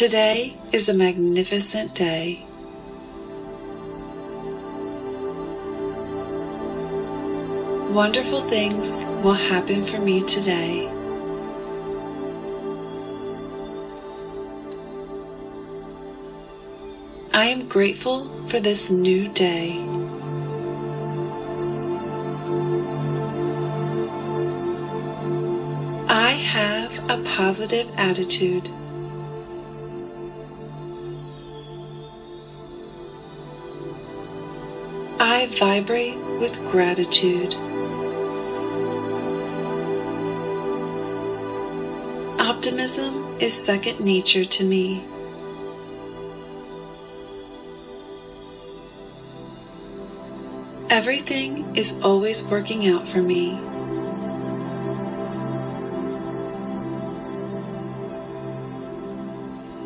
Today is a magnificent day. Wonderful things will happen for me today. I am grateful for this new day. I have a positive attitude. I vibrate with gratitude. Optimism is second nature to me. Everything is always working out for me.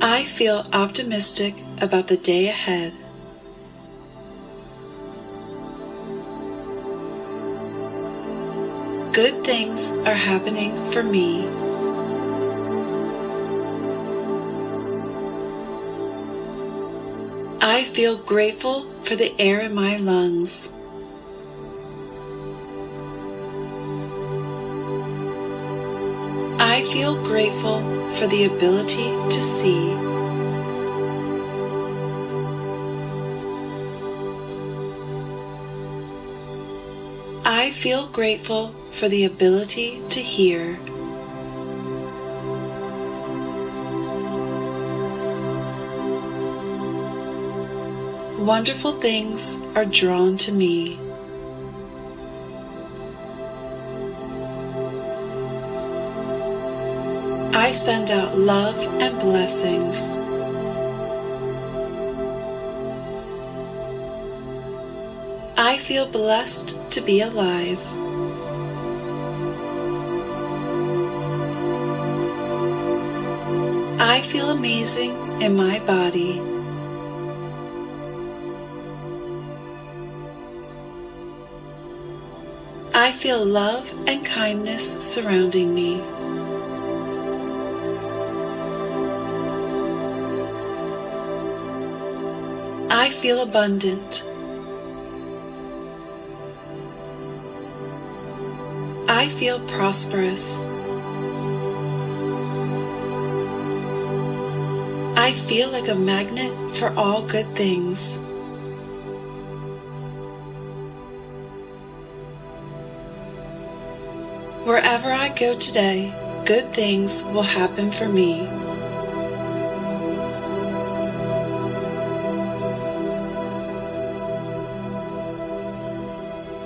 I feel optimistic about the day ahead. Good things are happening for me. I feel grateful for the air in my lungs. I feel grateful for the ability to see. I feel grateful for the ability to hear. Wonderful things are drawn to me. I send out love and blessings. I feel blessed to be alive. I feel amazing in my body. I feel love and kindness surrounding me. I feel abundant. I feel prosperous. I feel like a magnet for all good things. Wherever I go today, good things will happen for me.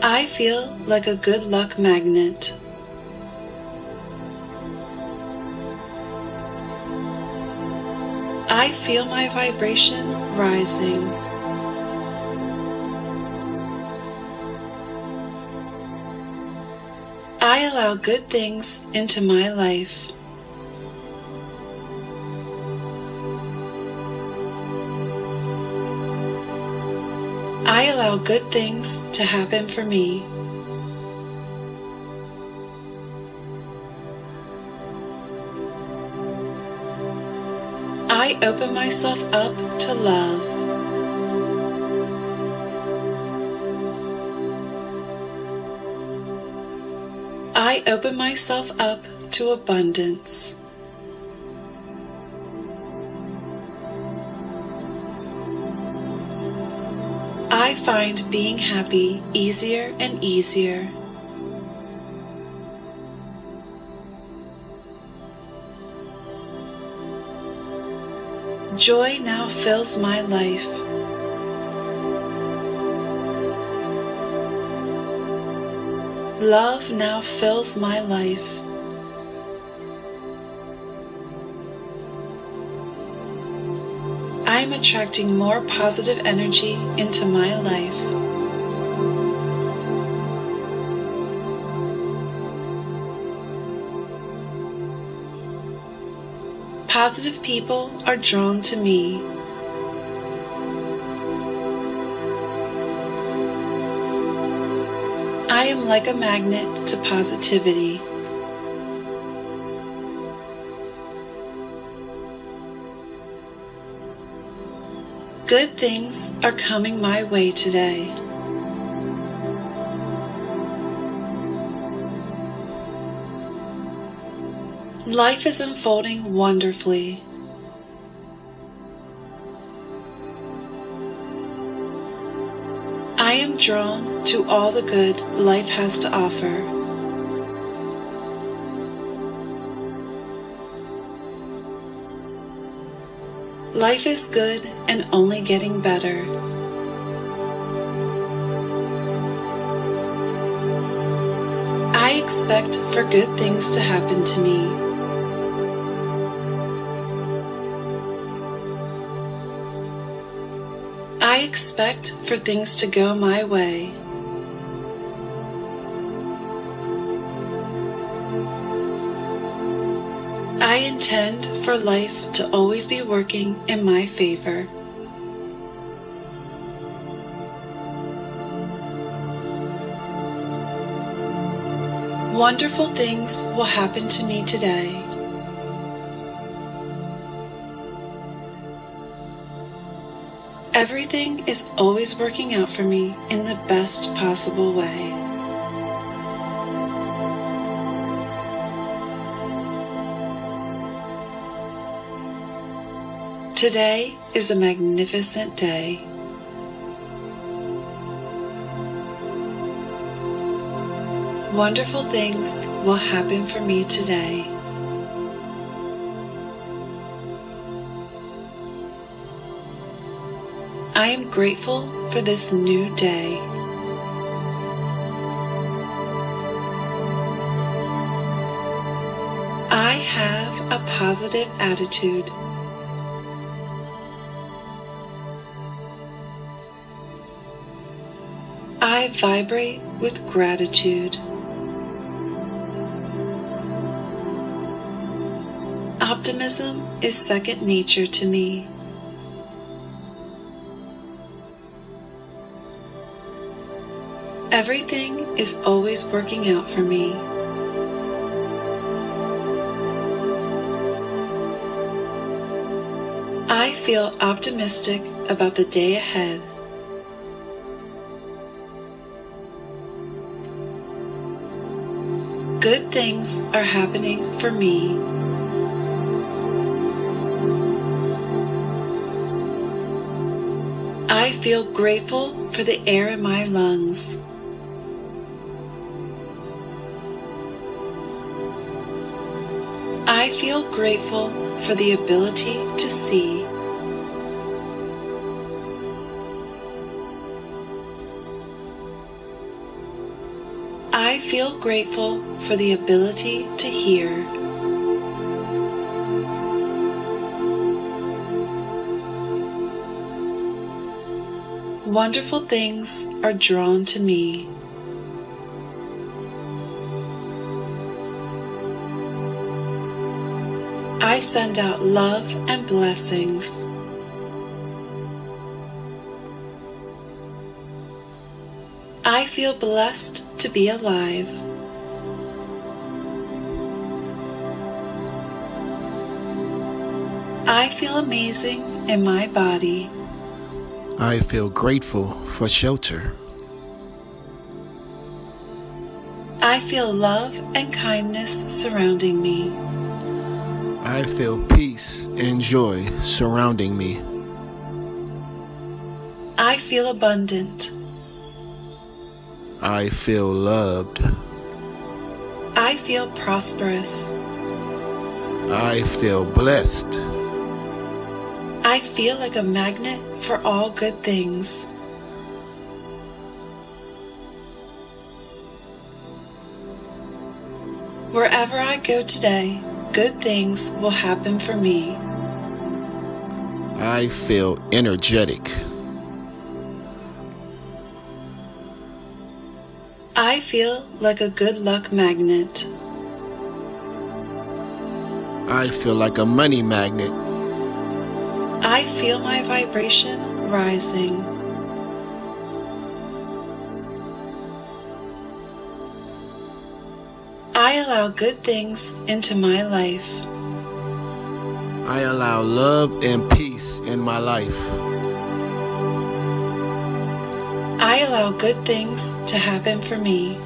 I feel like a good luck magnet. I feel my vibration rising. I allow good things into my life. I allow good things to happen for me. I open myself up to love. I open myself up to abundance. I find being happy easier and easier. Joy now fills my life. Love now fills my life. I am attracting more positive energy into my life. Positive people are drawn to me. I am like a magnet to positivity. Good things are coming my way today. Life is unfolding wonderfully. I am drawn to all the good life has to offer. Life is good and only getting better. I expect for good things to happen to me. I expect for things to go my way. I intend for life to always be working in my favor. Wonderful things will happen to me today. Everything is always working out for me in the best possible way. Today is a magnificent day. Wonderful things will happen for me today. I am grateful for this new day. I have a positive attitude. I vibrate with gratitude. Optimism is second nature to me. Everything is always working out for me. I feel optimistic about the day ahead. Good things are happening for me. I feel grateful for the air in my lungs. I feel grateful for the ability to see. I feel grateful for the ability to hear. Wonderful things are drawn to me. I send out love and blessings. I feel blessed to be alive. I feel amazing in my body. I feel grateful for shelter. I feel love and kindness surrounding me. I feel peace and joy surrounding me. I feel abundant. I feel loved. I feel prosperous. I feel blessed. I feel like a magnet for all good things. Wherever I go today, good things will happen for me. I feel energetic. I feel like a good luck magnet. I feel like a money magnet. I feel my vibration rising. I allow good things into my life. I allow love and peace in my life. I allow good things to happen for me.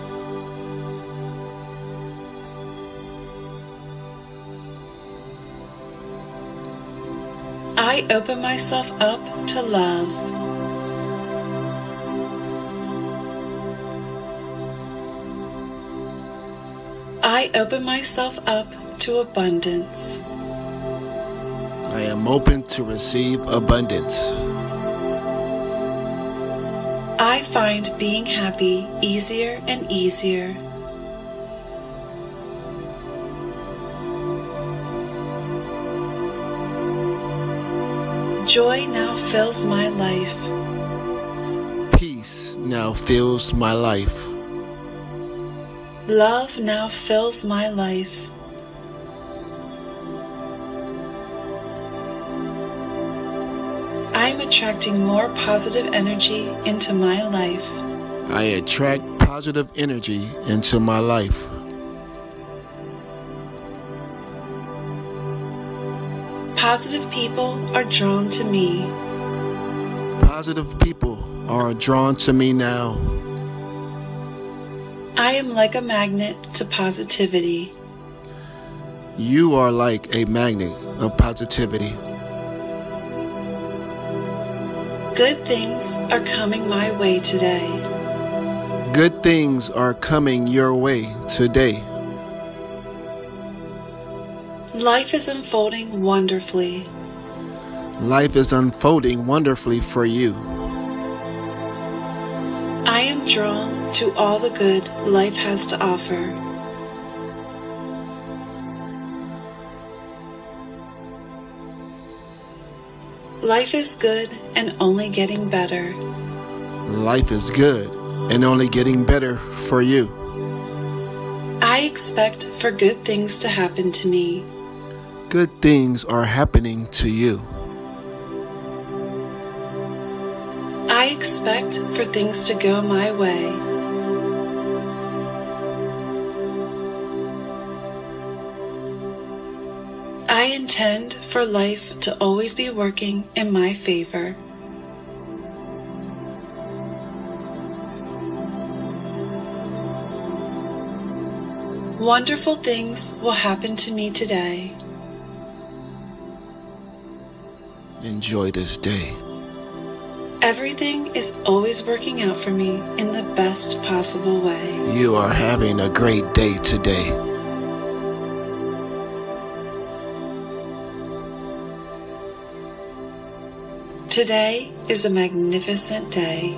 I open myself up to love. I open myself up to abundance. I am open to receive abundance. I find being happy easier and easier. Joy now fills my life. Peace now fills my life. Love now fills my life. I'm attracting more positive energy into my life. I attract positive energy into my life. Positive people are drawn to me. Positive people are drawn to me now. I am like a magnet to positivity. You are like a magnet of positivity. Good things are coming my way today. Good things are coming your way today. Life is unfolding wonderfully. Life is unfolding wonderfully for you. I am drawn to all the good life has to offer. Life is good and only getting better. Life is good and only getting better for you. I expect for good things to happen to me. Good things are happening to you. I expect for things to go my way. I intend for life to always be working in my favor. Wonderful things will happen to me today. Enjoy this day. Everything is always working out for me in the best possible way. You are having a great day today. Today is a magnificent day.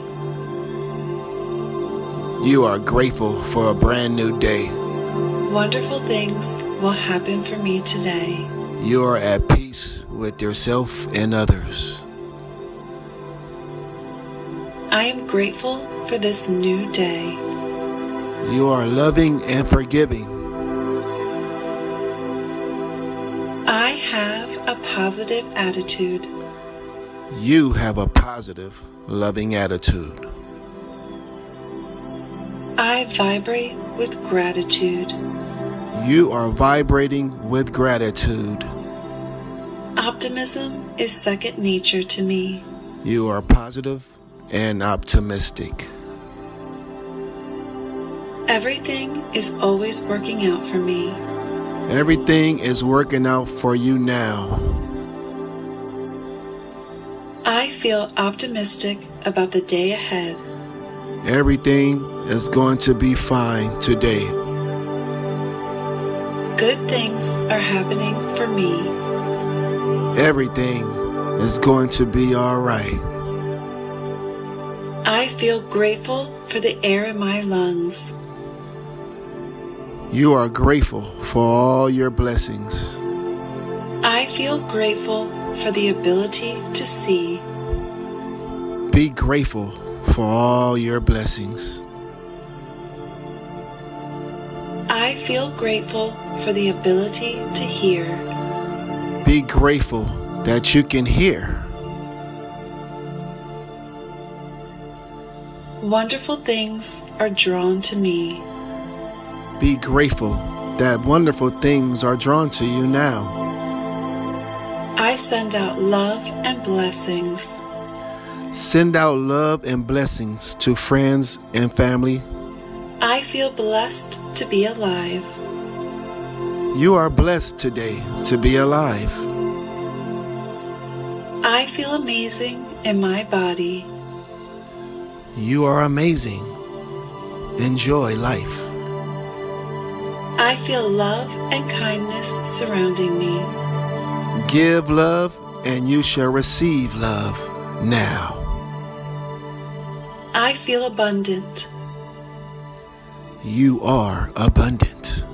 You are grateful for a brand new day. Wonderful things will happen for me today. You are at peace with yourself and others. I am grateful for this new day. You are loving and forgiving. I have a positive attitude. You have a positive, loving attitude. I vibrate with gratitude. You are vibrating with gratitude. Optimism is second nature to me. You are positive and optimistic. Everything is always working out for me. Everything is working out for you now. I feel optimistic about the day ahead. Everything is going to be fine today. Good things are happening for me. Everything is going to be all right. I feel grateful for the air in my lungs. You are grateful for all your blessings. I feel grateful for the ability to see. Be grateful for all your blessings. I feel grateful for the ability to hear. Be grateful that you can hear. Wonderful things are drawn to me. Be grateful that wonderful things are drawn to you now. I send out love and blessings. Send out love and blessings to friends and family. I feel blessed to be alive. You are blessed today to be alive. I feel amazing in my body. You are amazing. Enjoy life. I feel love and kindness surrounding me. Give love and you shall receive love now. I feel abundant. You are abundant.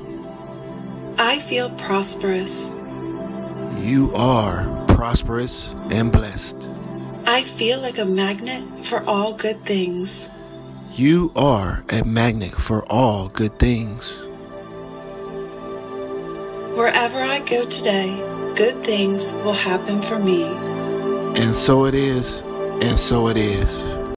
I feel prosperous. You are prosperous and blessed. I feel like a magnet for all good things. You are a magnet for all good things. Wherever I go today, good things will happen for me. And so it is, and so it is.